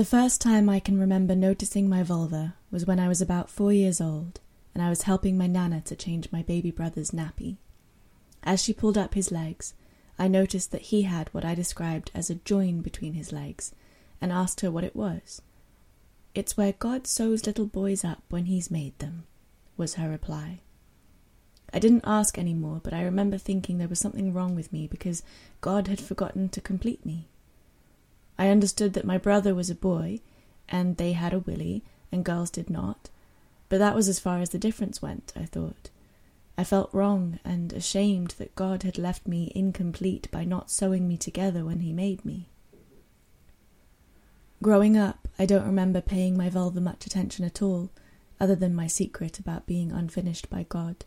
The first time I can remember noticing my vulva was when I was about 4 years old, and I was helping my Nana to change my baby brother's nappy. As she pulled up his legs, I noticed that he had what I described as a join between his legs, and asked her what it was. "It's where God sews little boys up when he's made them," was her reply. I didn't ask any more, but I remember thinking there was something wrong with me because God had forgotten to complete me. I understood that my brother was a boy, and they had a willy, and girls did not, but that was as far as the difference went, I thought. I felt wrong and ashamed that God had left me incomplete by not sewing me together when he made me. Growing up, I don't remember paying my vulva much attention at all, other than my secret about being unfinished by God.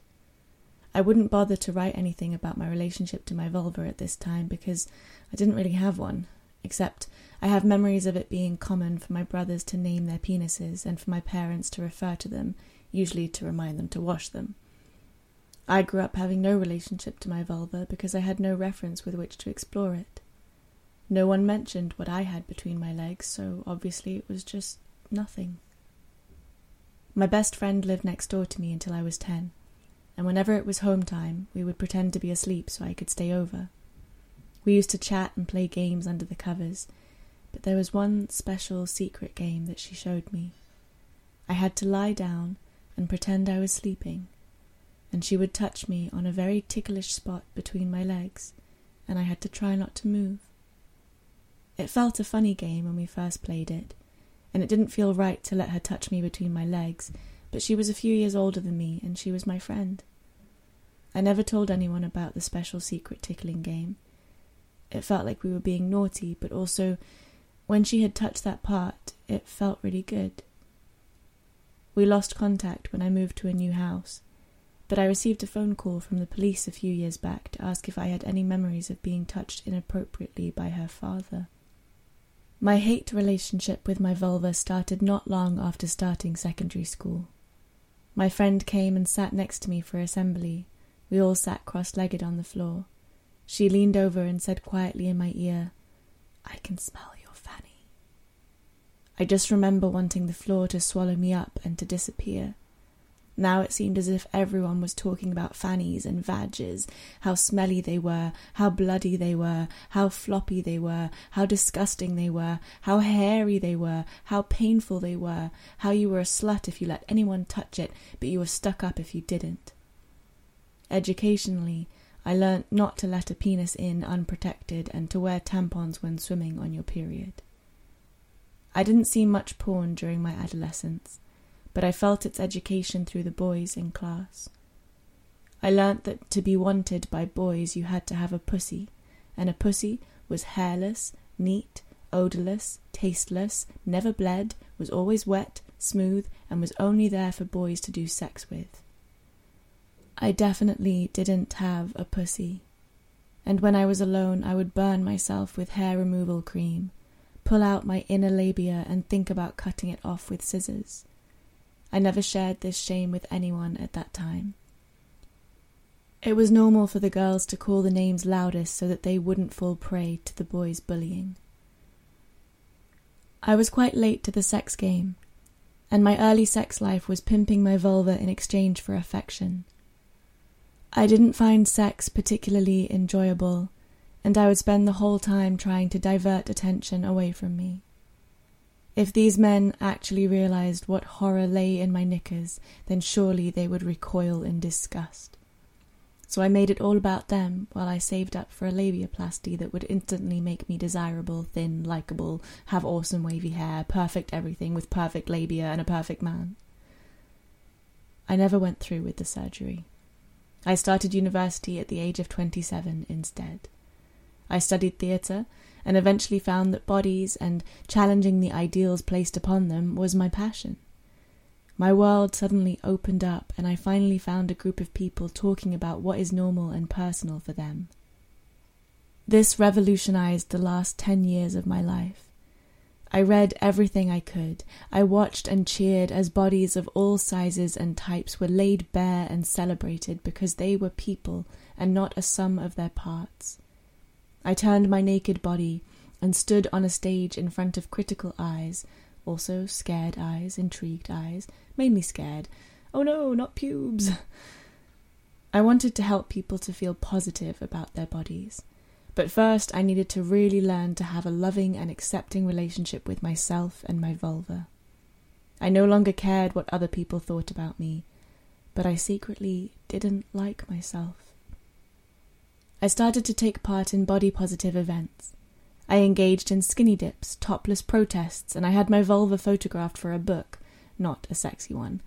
I wouldn't bother to write anything about my relationship to my vulva at this time because I didn't really have one, except I have memories of it being common for my brothers to name their penises and for my parents to refer to them, usually to remind them to wash them. I grew up having no relationship to my vulva because I had no reference with which to explore it. No one mentioned what I had between my legs, so obviously it was just nothing. My best friend lived next door to me until I was 10. And whenever it was home time, we would pretend to be asleep so I could stay over. We used to chat and play games under the covers, but there was one special secret game that she showed me. I had to lie down and pretend I was sleeping, and she would touch me on a very ticklish spot between my legs, and I had to try not to move. It felt a funny game when we first played it, and it didn't feel right to let her touch me between my legs, but she was a few years older than me, and she was my friend. I never told anyone about the special secret tickling game. It felt like we were being naughty, but also, when she had touched that part, it felt really good. We lost contact when I moved to a new house, but I received a phone call from the police a few years back to ask if I had any memories of being touched inappropriately by her father. My hate relationship with my vulva started not long after starting secondary school. My friend came and sat next to me for assembly. We all sat cross-legged on the floor. She leaned over and said quietly in my ear, "I can smell your fanny." I just remember wanting the floor to swallow me up and to disappear. Now it seemed as if everyone was talking about fannies and vages, how smelly they were, how bloody they were, how floppy they were, how disgusting they were, how hairy they were, how painful they were, how you were a slut if you let anyone touch it, but you were stuck up if you didn't. Educationally, I learnt not to let a penis in unprotected and to wear tampons when swimming on your period. I didn't see much porn during my adolescence, but I felt its education through the boys in class. I learnt that to be wanted by boys you had to have a pussy, and a pussy was hairless, neat, odourless, tasteless, never bled, was always wet, smooth, and was only there for boys to do sex with. I definitely didn't have a pussy, and when I was alone I would burn myself with hair removal cream, pull out my inner labia and think about cutting it off with scissors. I never shared this shame with anyone at that time. It was normal for the girls to call the names loudest so that they wouldn't fall prey to the boys' bullying. I was quite late to the sex game, and my early sex life was pimping my vulva in exchange for affection. I didn't find sex particularly enjoyable, and I would spend the whole time trying to divert attention away from me. If these men actually realized what horror lay in my knickers, then surely they would recoil in disgust. So I made it all about them while I saved up for a labiaplasty that would instantly make me desirable, thin, likable, have awesome wavy hair, perfect everything with perfect labia and a perfect man. I never went through with the surgery. I started university at the age of 27 instead. I studied theatre, and eventually found that bodies and challenging the ideals placed upon them was my passion. My world suddenly opened up, and I finally found a group of people talking about what is normal and personal for them. This revolutionized the last 10 years of my life. I read everything I could. I watched and cheered as bodies of all sizes and types were laid bare and celebrated because they were people and not a sum of their parts. I turned my naked body and stood on a stage in front of critical eyes, also scared eyes, intrigued eyes, mainly scared. Oh no, not pubes! I wanted to help people to feel positive about their bodies. But first, I needed to really learn to have a loving and accepting relationship with myself and my vulva. I no longer cared what other people thought about me, but I secretly didn't like myself. I started to take part in body positive events. I engaged in skinny dips, topless protests, and I had my vulva photographed for a book, not a sexy one.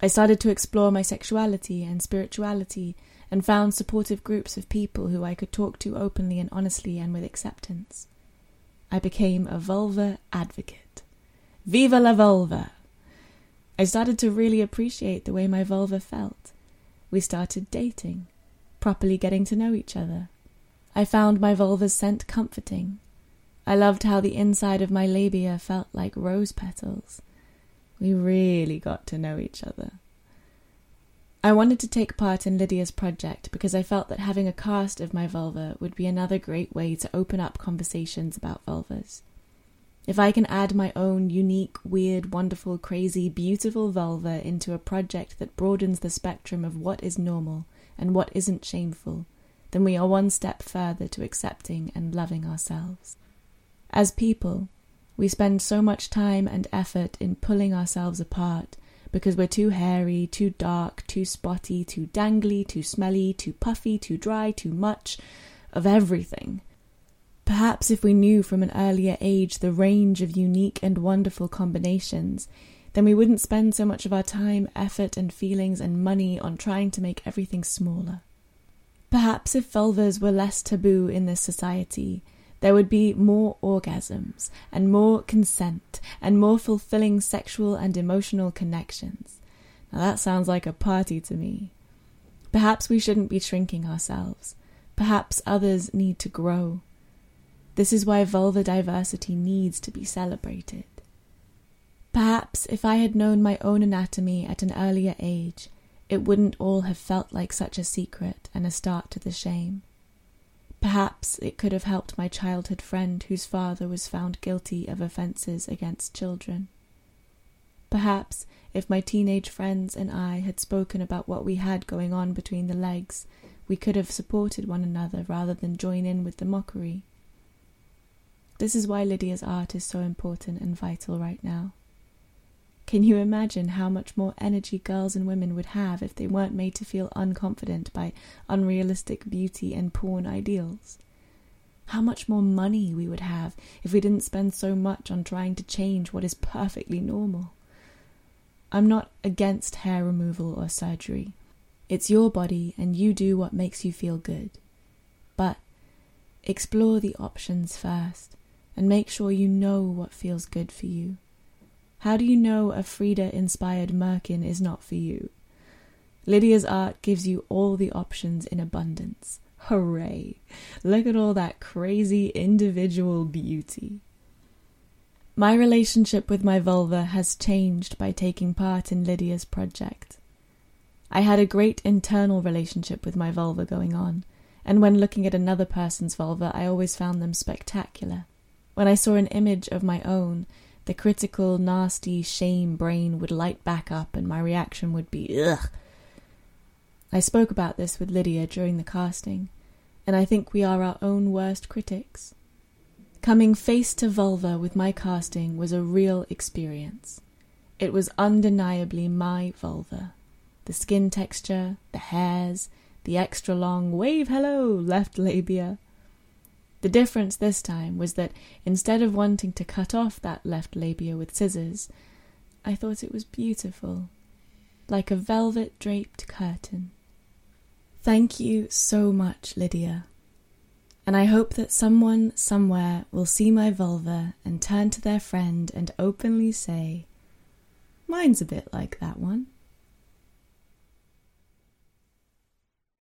I started to explore my sexuality and spirituality and found supportive groups of people who I could talk to openly and honestly and with acceptance. I became a vulva advocate. Viva la vulva! I started to really appreciate the way my vulva felt. We started dating, properly getting to know each other. I found my vulva's scent comforting. I loved how the inside of my labia felt like rose petals. We really got to know each other. I wanted to take part in Lydia's project because I felt that having a cast of my vulva would be another great way to open up conversations about vulvas. If I can add my own unique, weird, wonderful, crazy, beautiful vulva into a project that broadens the spectrum of what is normal and what isn't shameful, then we are one step further to accepting and loving ourselves. As people, we spend so much time and effort in pulling ourselves apart because we're too hairy, too dark, too spotty, too dangly, too smelly, too puffy, too dry, too much of everything. Perhaps if we knew from an earlier age the range of unique and wonderful combinations, then we wouldn't spend so much of our time, effort and feelings and money on trying to make everything smaller. Perhaps if vulvas were less taboo in this society, there would be more orgasms, and more consent, and more fulfilling sexual and emotional connections. Now that sounds like a party to me. Perhaps we shouldn't be shrinking ourselves. Perhaps others need to grow. This is why vulva diversity needs to be celebrated. Perhaps if I had known my own anatomy at an earlier age, it wouldn't all have felt like such a secret and a start to the shame. Perhaps it could have helped my childhood friend whose father was found guilty of offences against children. Perhaps if my teenage friends and I had spoken about what we had going on between the legs, we could have supported one another rather than join in with the mockery. This is why Lydia's art is so important and vital right now. Can you imagine how much more energy girls and women would have if they weren't made to feel unconfident by unrealistic beauty and porn ideals? How much more money we would have if we didn't spend so much on trying to change what is perfectly normal? I'm not against hair removal or surgery. It's your body and you do what makes you feel good. But explore the options first, and make sure you know what feels good for you. How do you know a Frida-inspired merkin is not for you? Lydia's art gives you all the options in abundance. Hooray! Look at all that crazy individual beauty. My relationship with my vulva has changed by taking part in Lydia's project. I had a great internal relationship with my vulva going on. And when looking at another person's vulva, I always found them spectacular. When I saw an image of my own, the critical, nasty, shame brain would light back up and my reaction would be, ugh. I spoke about this with Lydia during the casting, and I think we are our own worst critics. Coming face to vulva with my casting was a real experience. It was undeniably my vulva. The skin texture, the hairs, the extra long wave hello left labia. The difference this time was that instead of wanting to cut off that left labia with scissors, I thought it was beautiful, like a velvet draped curtain. Thank you so much, Lydia. And I hope that someone somewhere will see my vulva and turn to their friend and openly say, "Mine's a bit like that one."